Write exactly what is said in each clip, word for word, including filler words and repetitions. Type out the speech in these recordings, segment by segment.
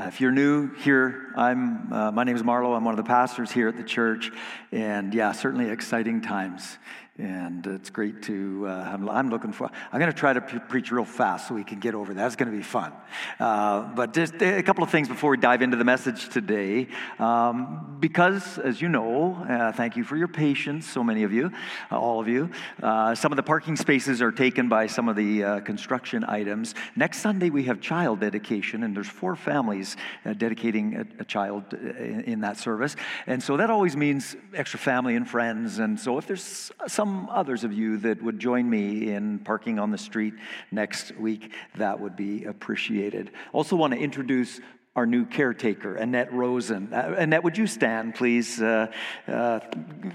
Uh, if you're new here, I'm uh, my name is Marlo. I'm one of the pastors here at the church, and yeah, certainly exciting times. And it's great to. Uh, I'm, I'm looking for. I'm going to try to pre- preach real fast so we can get over that. It's going to be fun. Uh, but just a couple of things before we dive into the message today, um, because as you know, uh, thank you for your patience. So many of you, uh, all of you. Uh, some of the parking spaces are taken by some of the uh, construction items. Next Sunday we have child dedication, and there's four families uh, dedicating a, a child in, in that service, and so that always means extra family and friends. And so if there's some others of you that would join me in parking on the street next week, that would be appreciated. Also want to introduce our new caretaker, Annette Rosen. Uh, Annette, would you stand, please? Uh, uh,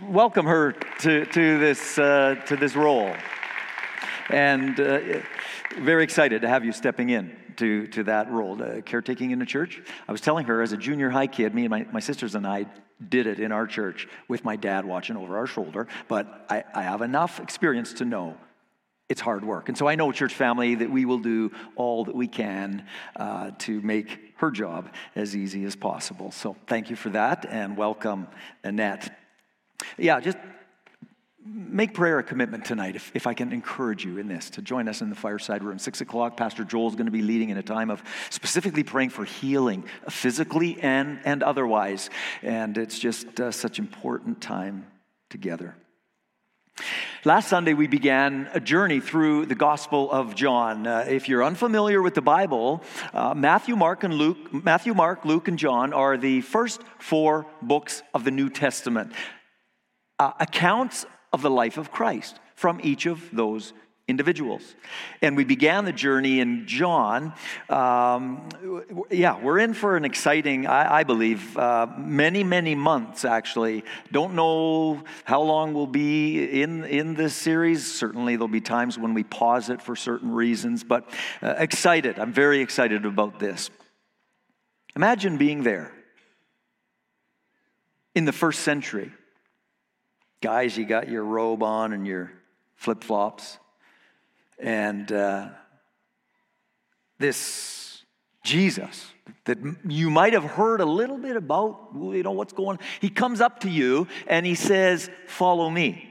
welcome her to, to, this, uh, to this role. And uh, very excited to have you stepping in to, to that role, uh, caretaking in the church. I was telling her as a junior high kid, me and my, my sisters and I did it in our church with my dad watching over our shoulder, but I, I have enough experience to know it's hard work. And so I know, church family, that we will do all that we can uh, to make her job as easy as possible. So thank you for that, and welcome, Annette. Yeah, just make prayer a commitment tonight, if, if I can encourage you in this, to join us in the fireside room. Six o'clock, Pastor Joel's going to be leading in a time of specifically praying for healing, physically and, and otherwise. And it's just uh, such important time together. Last Sunday, we began a journey through the Gospel of John. Uh, if you're unfamiliar with the Bible, uh, Matthew, Mark, and Luke, Matthew, Mark, Luke, and John are the first four books of the New Testament. Uh, accounts of the life of Christ from each of those individuals. And we began the journey in John. Um, yeah, we're in for an exciting, I, I believe, uh, many, many months, actually. Don't know how long we'll be in, in this series. Certainly there'll be times when we pause it for certain reasons, but uh, excited. I'm very excited about this. Imagine being there in the first century. Guys, you got your robe on and your flip-flops. And uh, this Jesus that you might have heard a little bit about, you know, what's going on. He comes up to you and he says, "Follow me."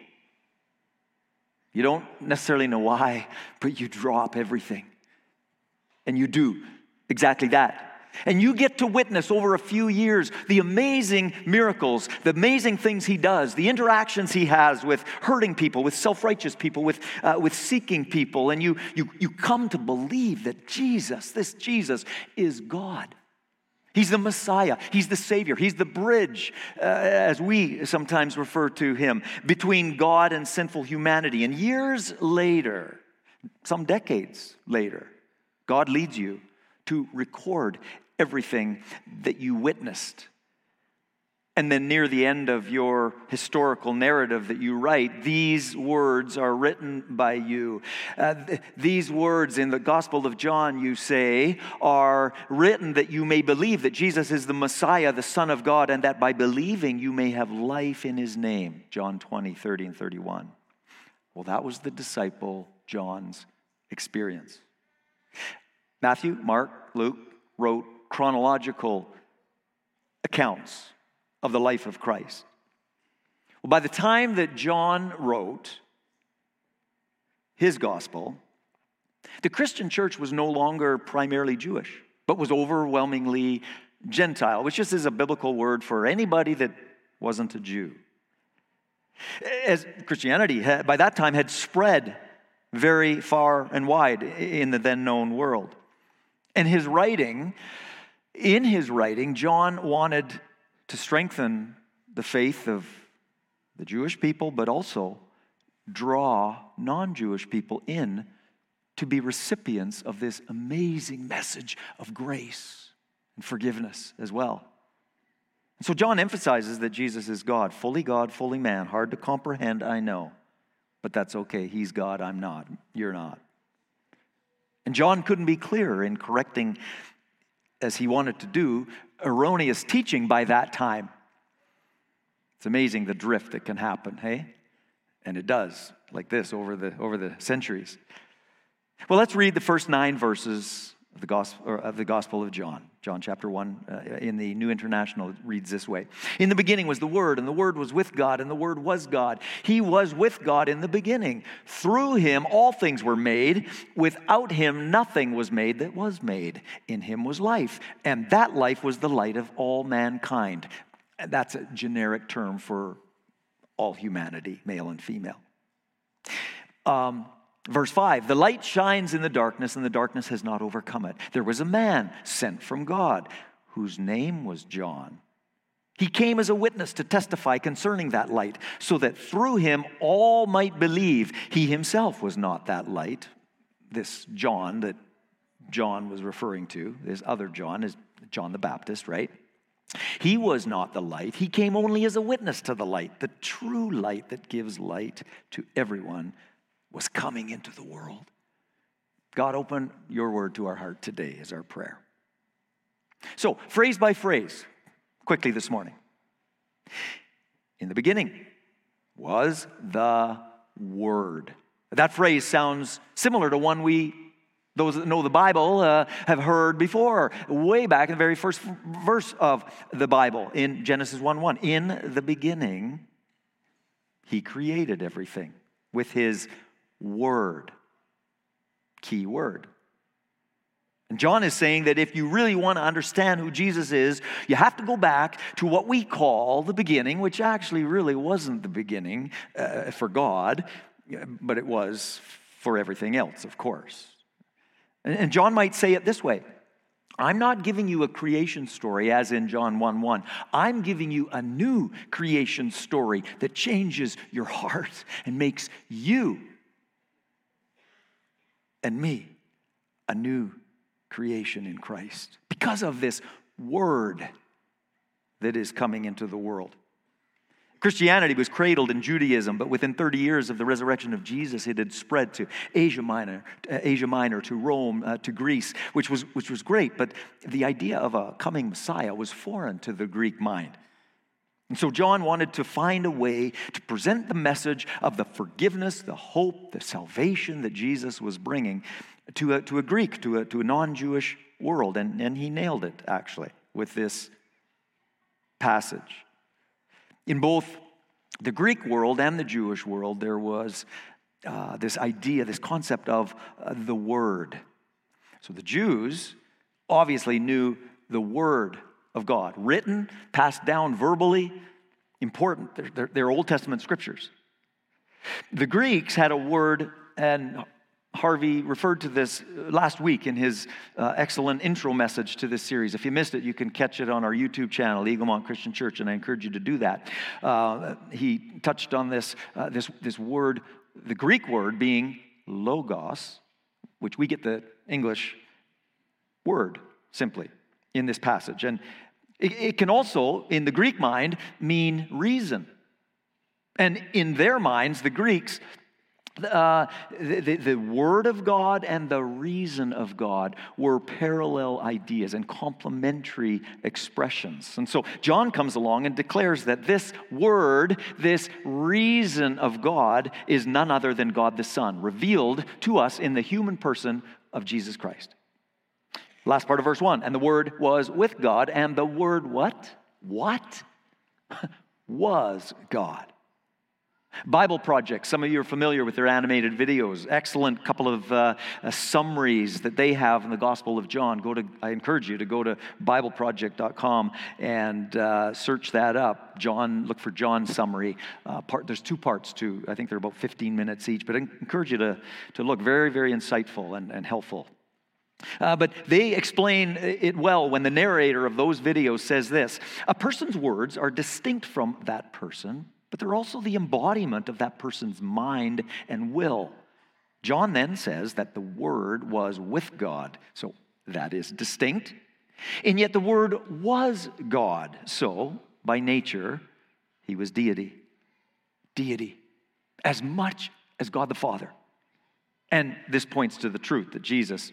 You don't necessarily know why, but you drop everything. And you do exactly that. And you get to witness over a few years the amazing miracles, the amazing things he does, the interactions he has with hurting people, with self-righteous people, with uh, with seeking people. And you, you, you come to believe that Jesus, this Jesus, is God. He's the Messiah. He's the Savior. He's the bridge, uh, as we sometimes refer to him, between God and sinful humanity. And years later, some decades later, God leads you to record everything that you witnessed. And then near the end of your historical narrative that you write, these words are written by you. Uh, th- these words in the Gospel of John, you say, are written that you may believe that Jesus is the Messiah, the Son of God, and that by believing you may have life in his name. John twenty, thirty, and thirty-one. Well, that was the disciple John's experience. Matthew, Mark, Luke wrote chronological accounts of the life of Christ. Well, by the time that John wrote his gospel, the Christian church was no longer primarily Jewish, but was overwhelmingly Gentile, which just is a biblical word for anybody that wasn't a Jew. As Christianity, had, by that time, had spread very far and wide in the then-known world. And his writing, in his writing, John wanted to strengthen the faith of the Jewish people, but also draw non-Jewish people in to be recipients of this amazing message of grace and forgiveness as well. And so John emphasizes that Jesus is God, fully God, fully man, hard to comprehend, I know, but that's okay. He's God, I'm not, you're not. And John couldn't be clearer in correcting, as he wanted to do, erroneous teaching by that time. It's amazing the drift that can happen, hey? And it does, like this, over the over the centuries. Well, let's read the first nine verses of the gospel, or of the Gospel of John. John chapter one, uh, in the New International, it reads this way. In the beginning was the Word, and the Word was with God, and the Word was God. He was with God in the beginning. Through Him all things were made. Without Him nothing was made that was made. In Him was life, and that life was the light of all mankind. That's a generic term for all humanity, male and female. Um... Verse five, the light shines in the darkness, and the darkness has not overcome it. There was a man sent from God whose name was John. He came as a witness to testify concerning that light, so that through him all might believe. He himself was not that light. This John that John was referring to, this other John, is John the Baptist, right? He was not the light. He came only as a witness to the light. The true light that gives light to everyone was coming into the world. God, open your word to our heart today is our prayer. So, phrase by phrase, quickly this morning. In the beginning was the Word. That phrase sounds similar to one we, those that know the Bible, uh, have heard before, way back in the very first verse of the Bible, in Genesis one one. In the beginning, He created everything with His Word. Key word. And John is saying that if you really want to understand who Jesus is, you have to go back to what we call the beginning, which actually really wasn't the beginning uh, for God, but it was for everything else, of course. And, and John might say it this way. I'm not giving you a creation story as in John one one. I'm giving you a new creation story that changes your heart and makes you and me a new creation in Christ because of this Word that is coming into the world. Christianity was cradled in Judaism, but within thirty years of the resurrection of Jesus, it had spread to Asia Minor, Asia Minor, to Rome, uh, to Greece, which was which was great. But the idea of a coming Messiah was foreign to the Greek mind. And so John wanted to find a way to present the message of the forgiveness, the hope, the salvation that Jesus was bringing to a, to a Greek, to a, to a non-Jewish world. And, and he nailed it, actually, with this passage. In both the Greek world and the Jewish world, there was uh, this idea, this concept of uh, the Word. So the Jews obviously knew the Word of God, written, passed down verbally, important. They're, they're, they're Old Testament scriptures. The Greeks had a word, and Harvey referred to this last week in his uh, excellent intro message to this series. If you missed it, you can catch it on our YouTube channel, Eaglemont Christian Church, and I encourage you to do that. Uh, he touched on this, uh, this, this word, the Greek word being logos, which we get the English word simply in this passage. And it, it can also, in the Greek mind, mean reason. And in their minds, the Greeks, Uh, the, the, the Word of God and the reason of God were parallel ideas and complementary expressions. And so John comes along and declares that this Word, this reason of God, is none other than God the Son, revealed to us in the human person of Jesus Christ. Last part of verse one, and the Word was with God, and the Word what? What? was God. Bible Project, some of you are familiar with their animated videos. Excellent couple of uh, uh, summaries that they have in the Gospel of John. Go to, I encourage you to go to Bible Project dot com and uh, search that up. John, look for John's summary. Uh, part, there's two parts to, I think they're about fifteen minutes each, but I encourage you to, to look. Very, very insightful and, and helpful. Uh, but they explain it well when the narrator of those videos says this, a person's words are distinct from that person, but they're also the embodiment of that person's mind and will. John then says that the Word was with God, so that is distinct. And yet the Word was God, so by nature, He was deity. Deity, as much as God the Father. And this points to the truth that Jesus,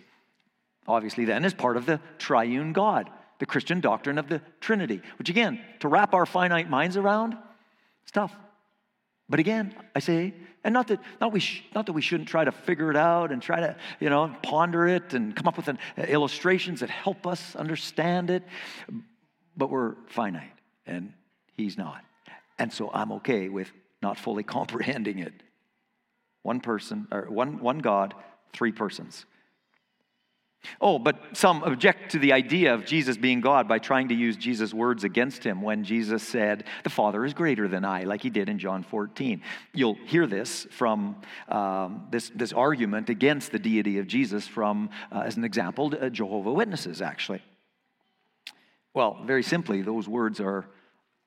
obviously then, is part of the triune God, the Christian doctrine of the Trinity, which again, to wrap our finite minds around, it's tough. But again, I say, and not that not we sh- not that we shouldn't try to figure it out and try to, you know, ponder it and come up with an, uh, illustrations that help us understand it, but we're finite, and he's not. And so I'm okay with not fully comprehending it. One person, or one, one God, three persons. Oh, but some object to the idea of Jesus being God by trying to use Jesus' words against him when Jesus said, the Father is greater than I, like he did in John fourteen. You'll hear this from um, this, this argument against the deity of Jesus from, uh, as an example, uh, Jehovah's Witnesses, actually. Well, very simply, those words are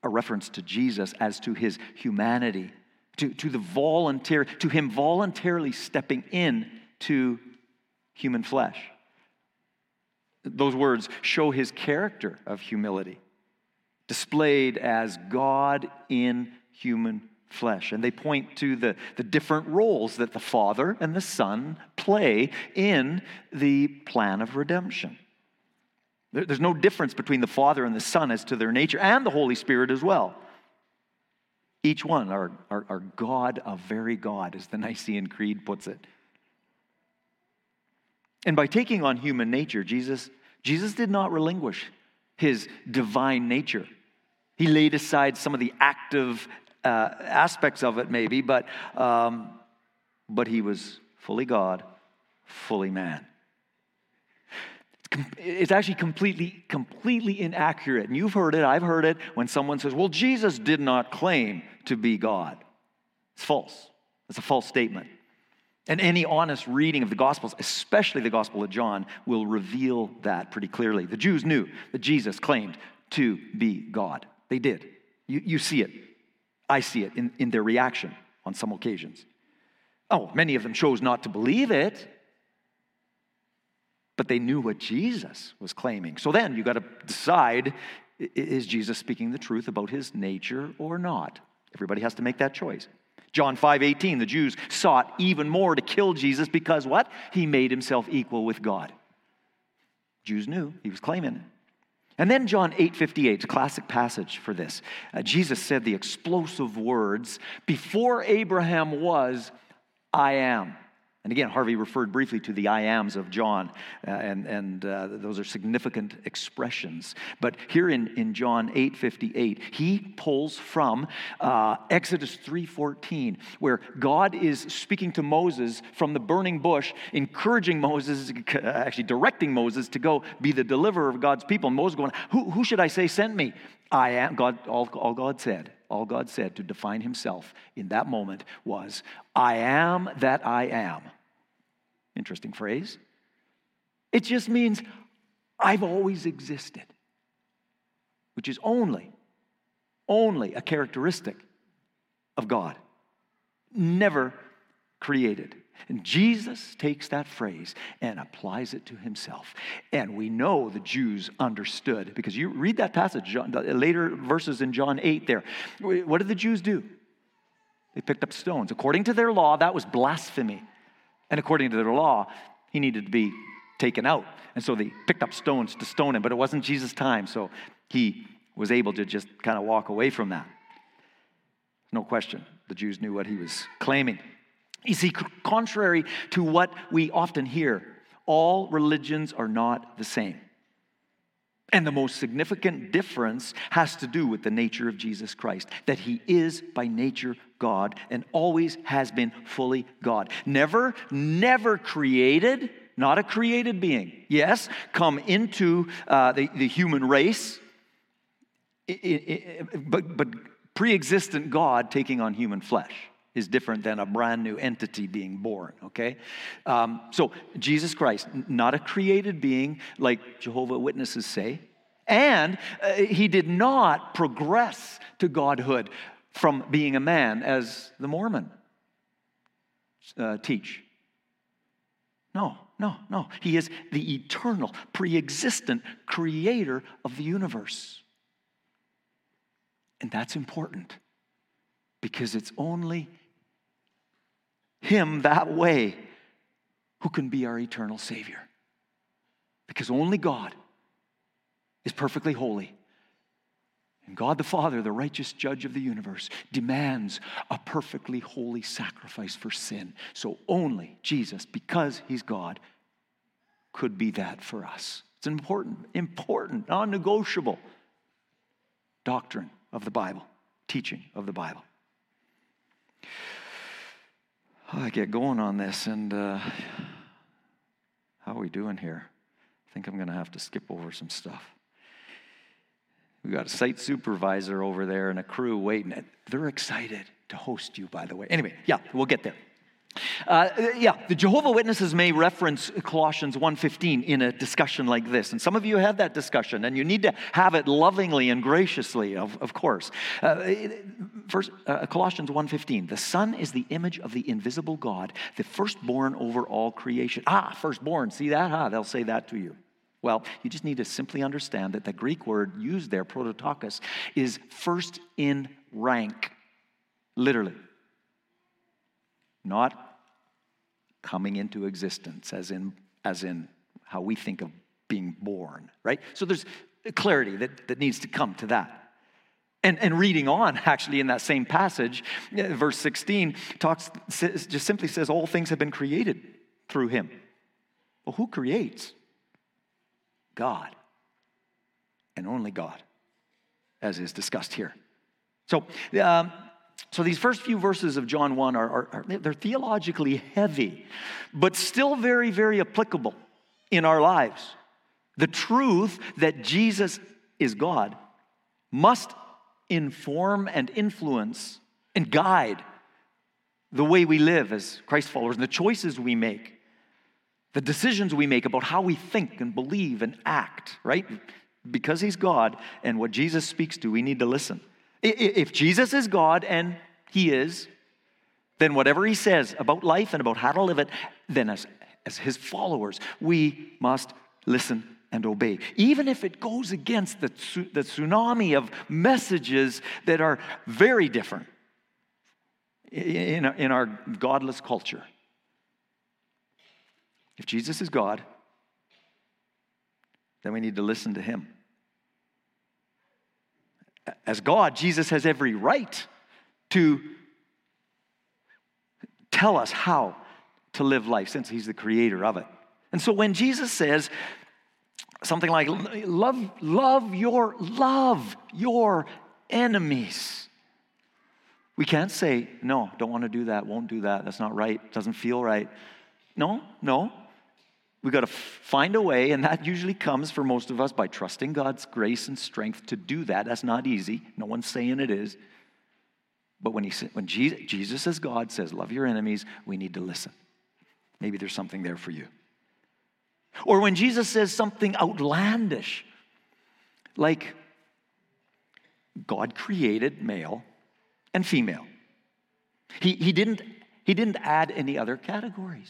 a reference to Jesus as to his humanity, to, to, the voluntary, to him voluntarily stepping in to human flesh. Those words show his character of humility, displayed as God in human flesh. And they point to the, the different roles that the Father and the Son play in the plan of redemption. There, there's no difference between the Father and the Son as to their nature, and the Holy Spirit as well. Each one are, are, are God of very God, as the Nicene Creed puts it. And by taking on human nature, Jesus, Jesus did not relinquish his divine nature. He laid aside some of the active uh, aspects of it, maybe, but, um, but he was fully God, fully man. It's actually completely, completely inaccurate. And you've heard it, I've heard it, when someone says, well, Jesus did not claim to be God. It's false. It's a false statement. And any honest reading of the Gospels, especially the Gospel of John, will reveal that pretty clearly. The Jews knew that Jesus claimed to be God. They did. You, you see it. I see it in, in their reaction on some occasions. Oh, many of them chose not to believe it, but they knew what Jesus was claiming. So then you got to decide, is Jesus speaking the truth about his nature or not? Everybody has to make that choice. John five eighteen, the Jews sought even more to kill Jesus because what? He made himself equal with God. Jews knew he was claiming it. And then John eight fifty-eight, a classic passage for this. Uh, Jesus said the explosive words, before Abraham was, I am. And again, Harvey referred briefly to the I ams of John, uh, and, and uh, those are significant expressions. But here in, in John eight fifty-eight, he pulls from uh, Exodus three fourteen, where God is speaking to Moses from the burning bush, encouraging Moses, actually directing Moses to go be the deliverer of God's people. And Moses going, who, who should I say sent me? I am, God, all, all God said. All God said to define himself in that moment was, I am that I am. Interesting phrase. It just means I've always existed, which is only, only a characteristic of God, never created. And Jesus takes that phrase and applies it to himself. And we know the Jews understood, because you read that passage, John, the later verses in John eight there. What did the Jews do? They picked up stones. According to their law, that was blasphemy. And according to their law, he needed to be taken out. And so they picked up stones to stone him, but it wasn't Jesus' time. So he was able to just kind of walk away from that. No question, the Jews knew what he was claiming. You see, contrary to what we often hear, all religions are not the same. And the most significant difference has to do with the nature of Jesus Christ, that he is by nature God and always has been fully God. Never, never created, not a created being. Yes, come into uh, the, the human race, it, it, it, but, but pre-existent God taking on human flesh is different than a brand new entity being born, okay? Um, so Jesus Christ, not a created being like Jehovah's Witnesses say, and uh, he did not progress to godhood from being a man as the Mormon uh, teach. No, no, no. He is the eternal, pre-existent creator of the universe. And that's important because it's only him that way who can be our eternal Savior. Because only God is perfectly holy And God the Father, the righteous judge of the universe, demands a perfectly holy sacrifice for sin. So only Jesus, because he's God, could be that for us. It's an important, important, non-negotiable doctrine of the Bible, teaching of the Bible. I get going on this, and uh, how are we doing here? I think I'm going to have to skip over some stuff. We got a site supervisor over there and a crew waiting. They're excited to host you, by the way. Anyway, yeah, we'll get there. Uh, yeah, the Jehovah's Witnesses may reference Colossians one fifteen in a discussion like this. And some of you have that discussion, and you need to have it lovingly and graciously, of, of course. Uh, first, uh, Colossians one fifteen, the Son is the image of the invisible God, the firstborn over all creation. Ah, firstborn, see that? Ah, they'll say that to you. Well, you just need to simply understand that the Greek word used there, prototokos, is first in rank, literally. Not coming into existence, as in as in how we think of being born, right? So there's clarity that, that needs to come to that. And, and reading on, actually, in that same passage, verse sixteen, talks just simply says, all things have been created through him. Well, who creates? God, and only God, as is discussed here. So, um, so these first few verses of John one are, are, are they're theologically heavy, but still very, very applicable in our lives. The truth that Jesus is God must inform and influence and guide the way we live as Christ followers and the choices we make. The decisions we make about how we think and believe and act, right? Because he's God and what Jesus speaks to, we need to listen. If Jesus is God, and he is, then whatever he says about life and about how to live it, then as, as his followers, we must listen and obey. Even if it goes against the, the tsunami of messages that are very different in, in our godless culture. If Jesus is God, then we need to listen to him. As God, Jesus has every right to tell us how to live life since he's the creator of it. And so when Jesus says something like, love, love your, love your enemies, we can't say, no, don't want to do that, won't do that, that's not right, doesn't feel right. No, no. We've got to find a way, and that usually comes for most of us by trusting God's grace and strength to do that. That's not easy. No one's saying it is. But when he when Jesus, Jesus as God says, love your enemies, we need to listen. Maybe there's something there for you. Or when Jesus says something outlandish, like God created male and female. He, he didn't, he didn't add any other categories.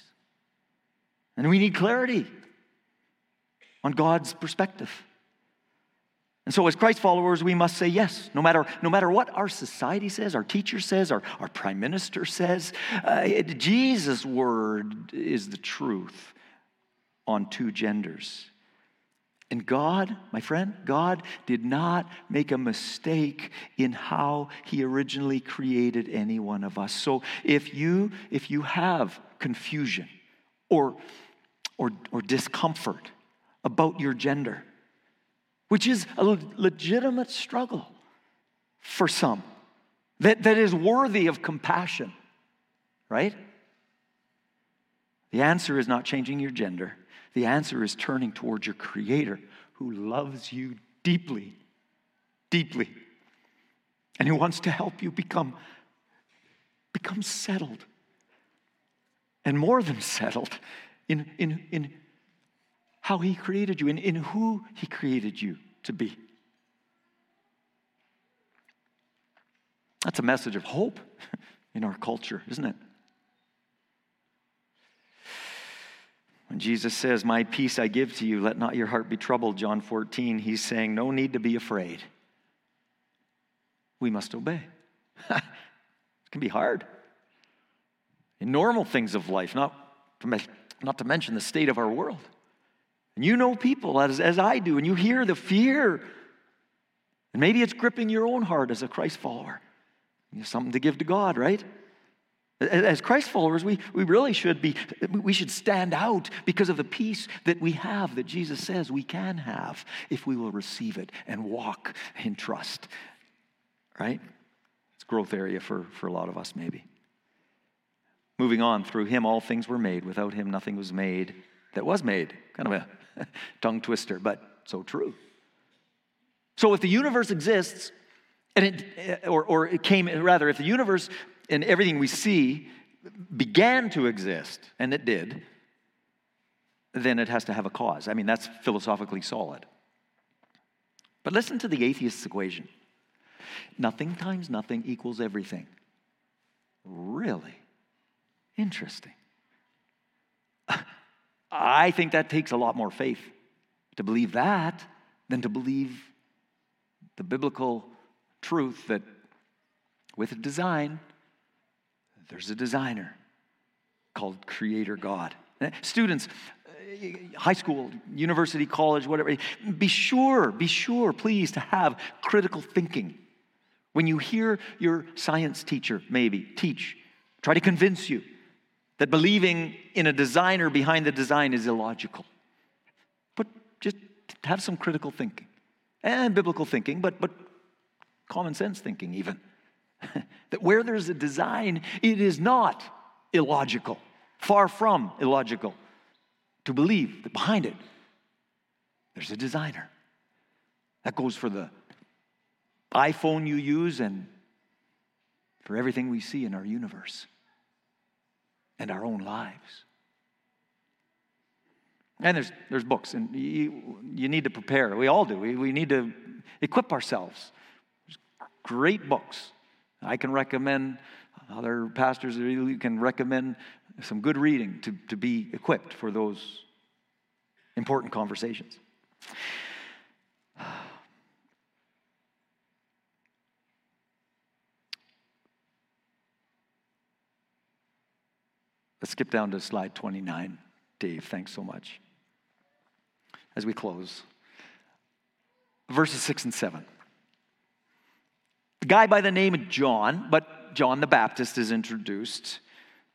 And we need clarity on God's perspective. And so as Christ followers, we must say yes, no matter, no matter what our society says, our teacher says, our, our prime minister says, uh, Jesus' word is the truth on two genders. And God, my friend, God did not make a mistake in how he originally created any one of us. So if you, if you have confusion, Or, or or discomfort about your gender, which is a legitimate struggle for some that, that is worthy of compassion, right? The answer is not changing your gender. The answer is turning towards your Creator who loves you deeply, deeply, and who wants to help you become, become settled. And more than settled in, in, in how he created you, in, in who he created you to be. That's a message of hope in our culture, isn't it? When Jesus says, my peace I give to you, let not your heart be troubled, John fourteen, he's saying, no need to be afraid. We must obey. It can be hard. In normal things of life, not to, not to mention the state of our world. And you know people, as, as I do, and you hear the fear And maybe it's gripping your own heart as a Christ follower. You have something to give to God, right? As Christ followers, we, we really should be, we should stand out because of the peace that we have, that Jesus says we can have if we will receive it and walk in trust, right? It's a growth area for, for a lot of us, maybe. Moving on, through him all things were made. Without him nothing was made that was made. Kind of a tongue twister, but so true. So if the universe exists, and it, or, or it came, rather, if the universe and everything we see began to exist, and it did, then it has to have a cause. I mean, that's philosophically solid. But listen to the atheist's equation. Nothing times nothing equals everything. Really interesting. I think that takes a lot more faith to believe that than to believe the biblical truth that with a design, there's a designer called Creator God. Students, high school, university, college, whatever, be sure, be sure, please, to have critical thinking. When you hear your science teacher, maybe, teach, try to convince you that believing in a designer behind the design is illogical. But just have some critical thinking. And biblical thinking, but but common sense thinking even. That where there's a design, it is not illogical, far from illogical, to believe that behind it, there's a designer. That goes for the iPhone you use and for everything we see in our universe and our own lives. And there's there's books, and you, you need to prepare. We all do. We, we need to equip ourselves. There's great books. I can recommend, other pastors really can recommend some good reading to, to be equipped for those important conversations. Let's skip down to slide twenty-nine. Dave, thanks so much. As we close, verses six and seven. A guy by the name of John, but John the Baptist is introduced.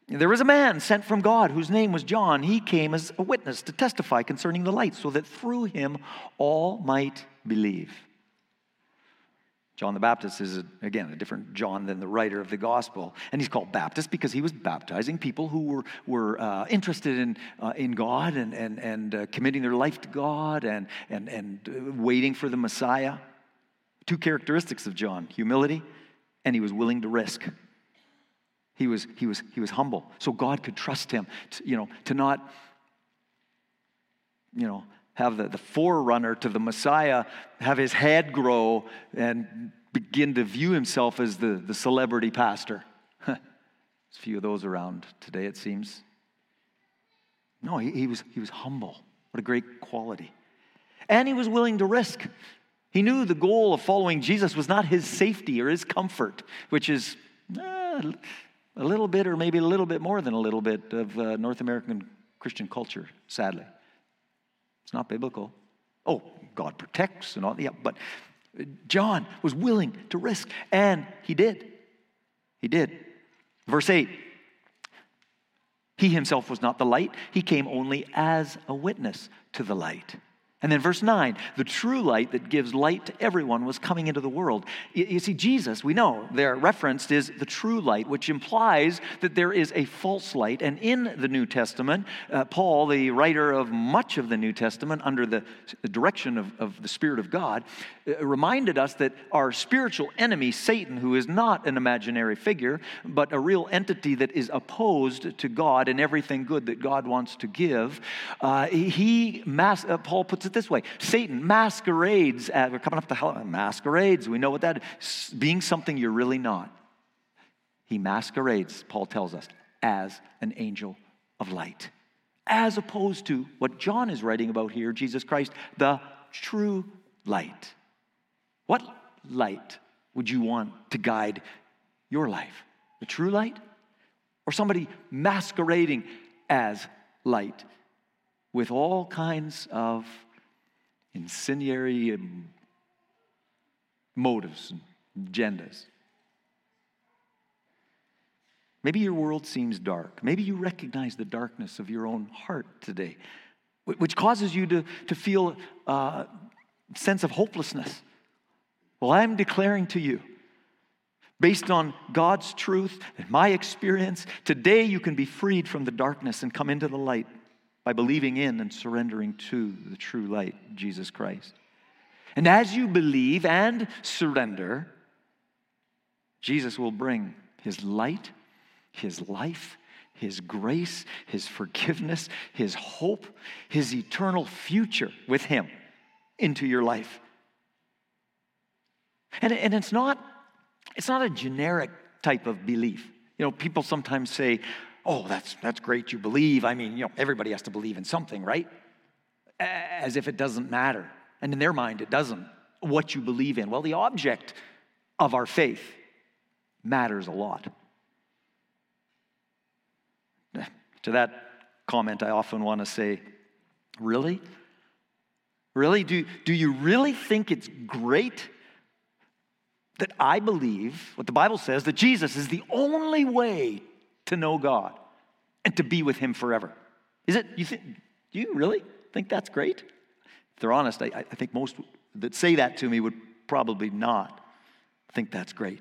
There was a man sent from God whose name was John. He came as a witness to testify concerning the light so that through him all might believe. John the Baptist is, again, a different John than the writer of the gospel. And he's called Baptist because he was baptizing people who were, were uh, interested in uh, in God and, and, and uh, committing their life to God and, and, and waiting for the Messiah. Two characteristics of John: humility, and he was willing to risk. He was he was he was humble, so God could trust him. To, you know, to not, you know, have the, the forerunner to the Messiah have his head grow and begin to view himself as the, the celebrity pastor. There's few of those around today, it seems. No, he, he was he was humble. What a great quality! And he was willing to risk. He knew the goal of following Jesus was not his safety or his comfort, which is uh, a little bit or maybe a little bit more than a little bit of uh, North American Christian culture, sadly. It's not biblical. Oh, God protects and all, yeah, but John was willing to risk, and he did. He did. Verse eight, he himself was not the light. He came only as a witness to the light. And then verse nine, the true light that gives light to everyone was coming into the world. You see, Jesus, we know, there referenced is the true light, which implies that there is a false light. And in the New Testament, uh, Paul, the writer of much of the New Testament, under the, the direction of, of the Spirit of God, uh, reminded us that our spiritual enemy, Satan, who is not an imaginary figure, but a real entity that is opposed to God and everything good that God wants to give, uh, he, mas- uh, Paul puts it this way: Satan masquerades as, we're coming up to Halloween, masquerades, we know what that is, being something you're really not. He masquerades, Paul tells us, as an angel of light, as opposed to what John is writing about here, Jesus Christ, the true light. What light would you want to guide your life? The true light? Or somebody masquerading as light with all kinds of incendiary motives and agendas. Maybe your world seems dark. Maybe you recognize the darkness of your own heart today, which causes you to, to feel a sense of hopelessness. Well, I'm declaring to you, based on God's truth and my experience, today you can be freed from the darkness and come into the light by believing in and surrendering to the true light, Jesus Christ. And as you believe and surrender, Jesus will bring his light, his life, his grace, his forgiveness, his hope, his eternal future with him into your life. And, and it's not, it's not a generic type of belief. You know, people sometimes say, oh, that's, that's great you believe. I mean, you know, everybody has to believe in something, right? As if it doesn't matter. And in their mind, it doesn't. What you believe in. Well, the object of our faith matters a lot. To that comment, I often want to say, really? Really? Do, do you really think it's great that I believe what the Bible says, that Jesus is the only way to know God and to be with him forever? Is it, you think, do you really think that's great? If they're honest, I, I think most that say that to me would probably not think that's great.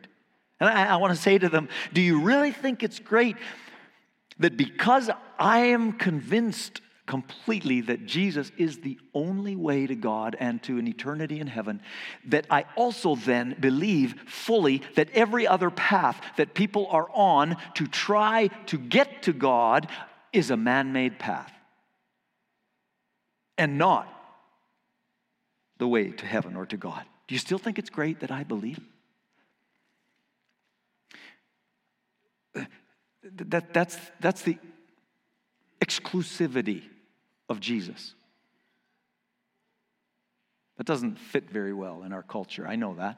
And I, I want to say to them, do you really think it's great that because I am convinced completely that Jesus is the only way to God and to an eternity in heaven, that I also then believe fully that every other path that people are on to try to get to God is a man-made path and not the way to heaven or to God? Do you still think it's great that I believe? That, that's, that's the exclusivity of Jesus. That doesn't fit very well in our culture, I know that.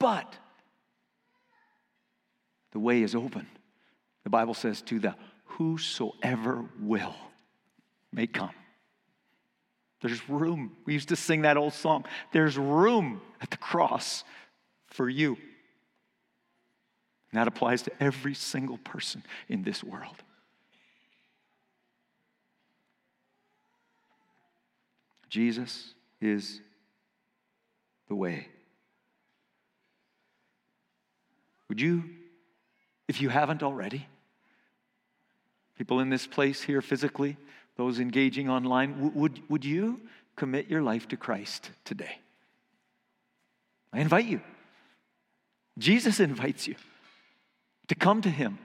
But the way is open. The Bible says to the whosoever will may come. There's room. We used to sing that old song. There's room at the cross for you. And that applies to every single person in this world. Jesus is the way. Would you, if you haven't already, people in this place here physically, those engaging online, would, would you commit your life to Christ today? I invite you. Jesus invites you to come to him,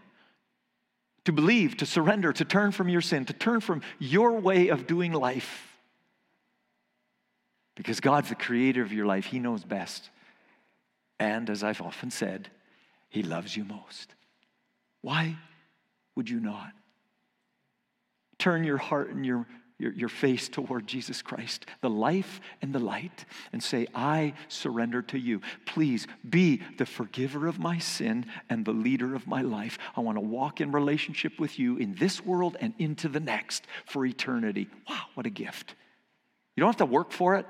to believe, to surrender, to turn from your sin, to turn from your way of doing life. Because God's the creator of your life. He knows best. And as I've often said, he loves you most. Why would you not turn your heart and your, your, your face toward Jesus Christ, the life and the light, and say, I surrender to you. Please be the forgiver of my sin and the leader of my life. I want to walk in relationship with you in this world and into the next for eternity. Wow, what a gift. You don't have to work for it.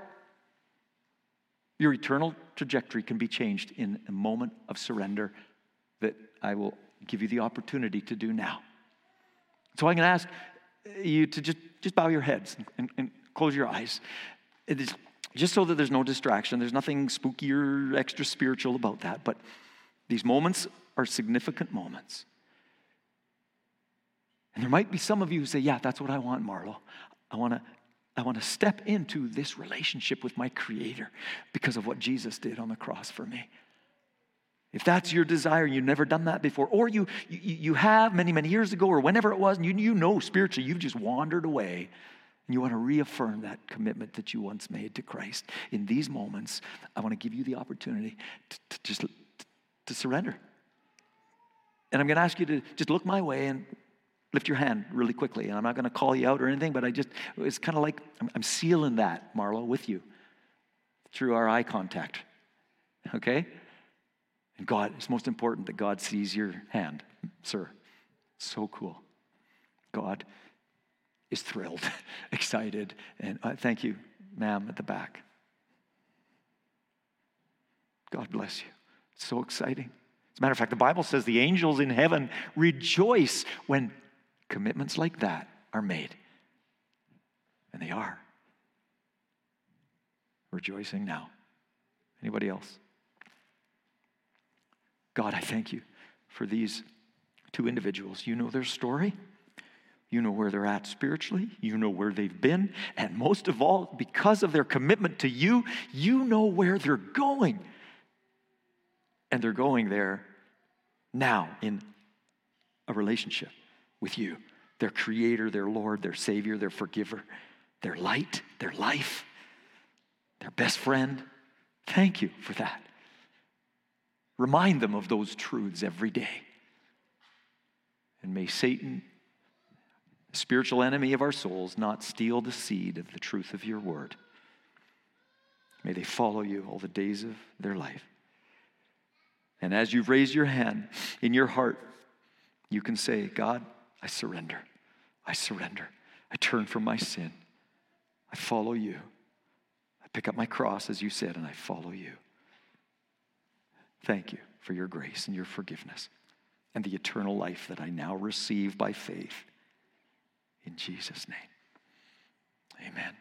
Your eternal trajectory can be changed in a moment of surrender that I will give you the opportunity to do now. So I'm going to ask you to just, just bow your heads and, and close your eyes. It is just so that there's no distraction. There's nothing spooky or extra spiritual about that. But these moments are significant moments. And there might be some of you who say, yeah, that's what I want, Marlo. I want to I want to step into this relationship with my Creator because of what Jesus did on the cross for me. If that's your desire, you've never done that before, or you you, you have many, many years ago or whenever it was, and you, you know spiritually you've just wandered away, and you want to reaffirm that commitment that you once made to Christ. In these moments, I want to give you the opportunity to, to just to, to surrender. And I'm going to ask you to just look my way and lift your hand really quickly, and I'm not going to call you out or anything, but I just, it's kind of like, I'm, I'm sealing that, Marlo, with you through our eye contact, okay? And God, it's most important that God sees your hand, sir. So cool. God is thrilled, excited, and uh, thank you, ma'am, at the back. God bless you. It's so exciting. As a matter of fact, the Bible says the angels in heaven rejoice when commitments like that are made. And they are. Rejoicing now. Anybody else? God, I thank you for these two individuals. You know their story. You know where they're at spiritually. You know where they've been. And most of all, because of their commitment to you, you know where they're going. And they're going there now in a relationship with you. Their Creator, their Lord, their Savior, their Forgiver, their light, their life, their best friend. Thank you for that. Remind them of those truths every day. And may Satan, the spiritual enemy of our souls, not steal the seed of the truth of your word. May they follow you all the days of their life. And as you raise your hand in your heart, you can say, God, I surrender. I surrender. I turn from my sin. I follow you. I pick up my cross, as you said, and I follow you. Thank you for your grace and your forgiveness and the eternal life that I now receive by faith in Jesus' name. Amen.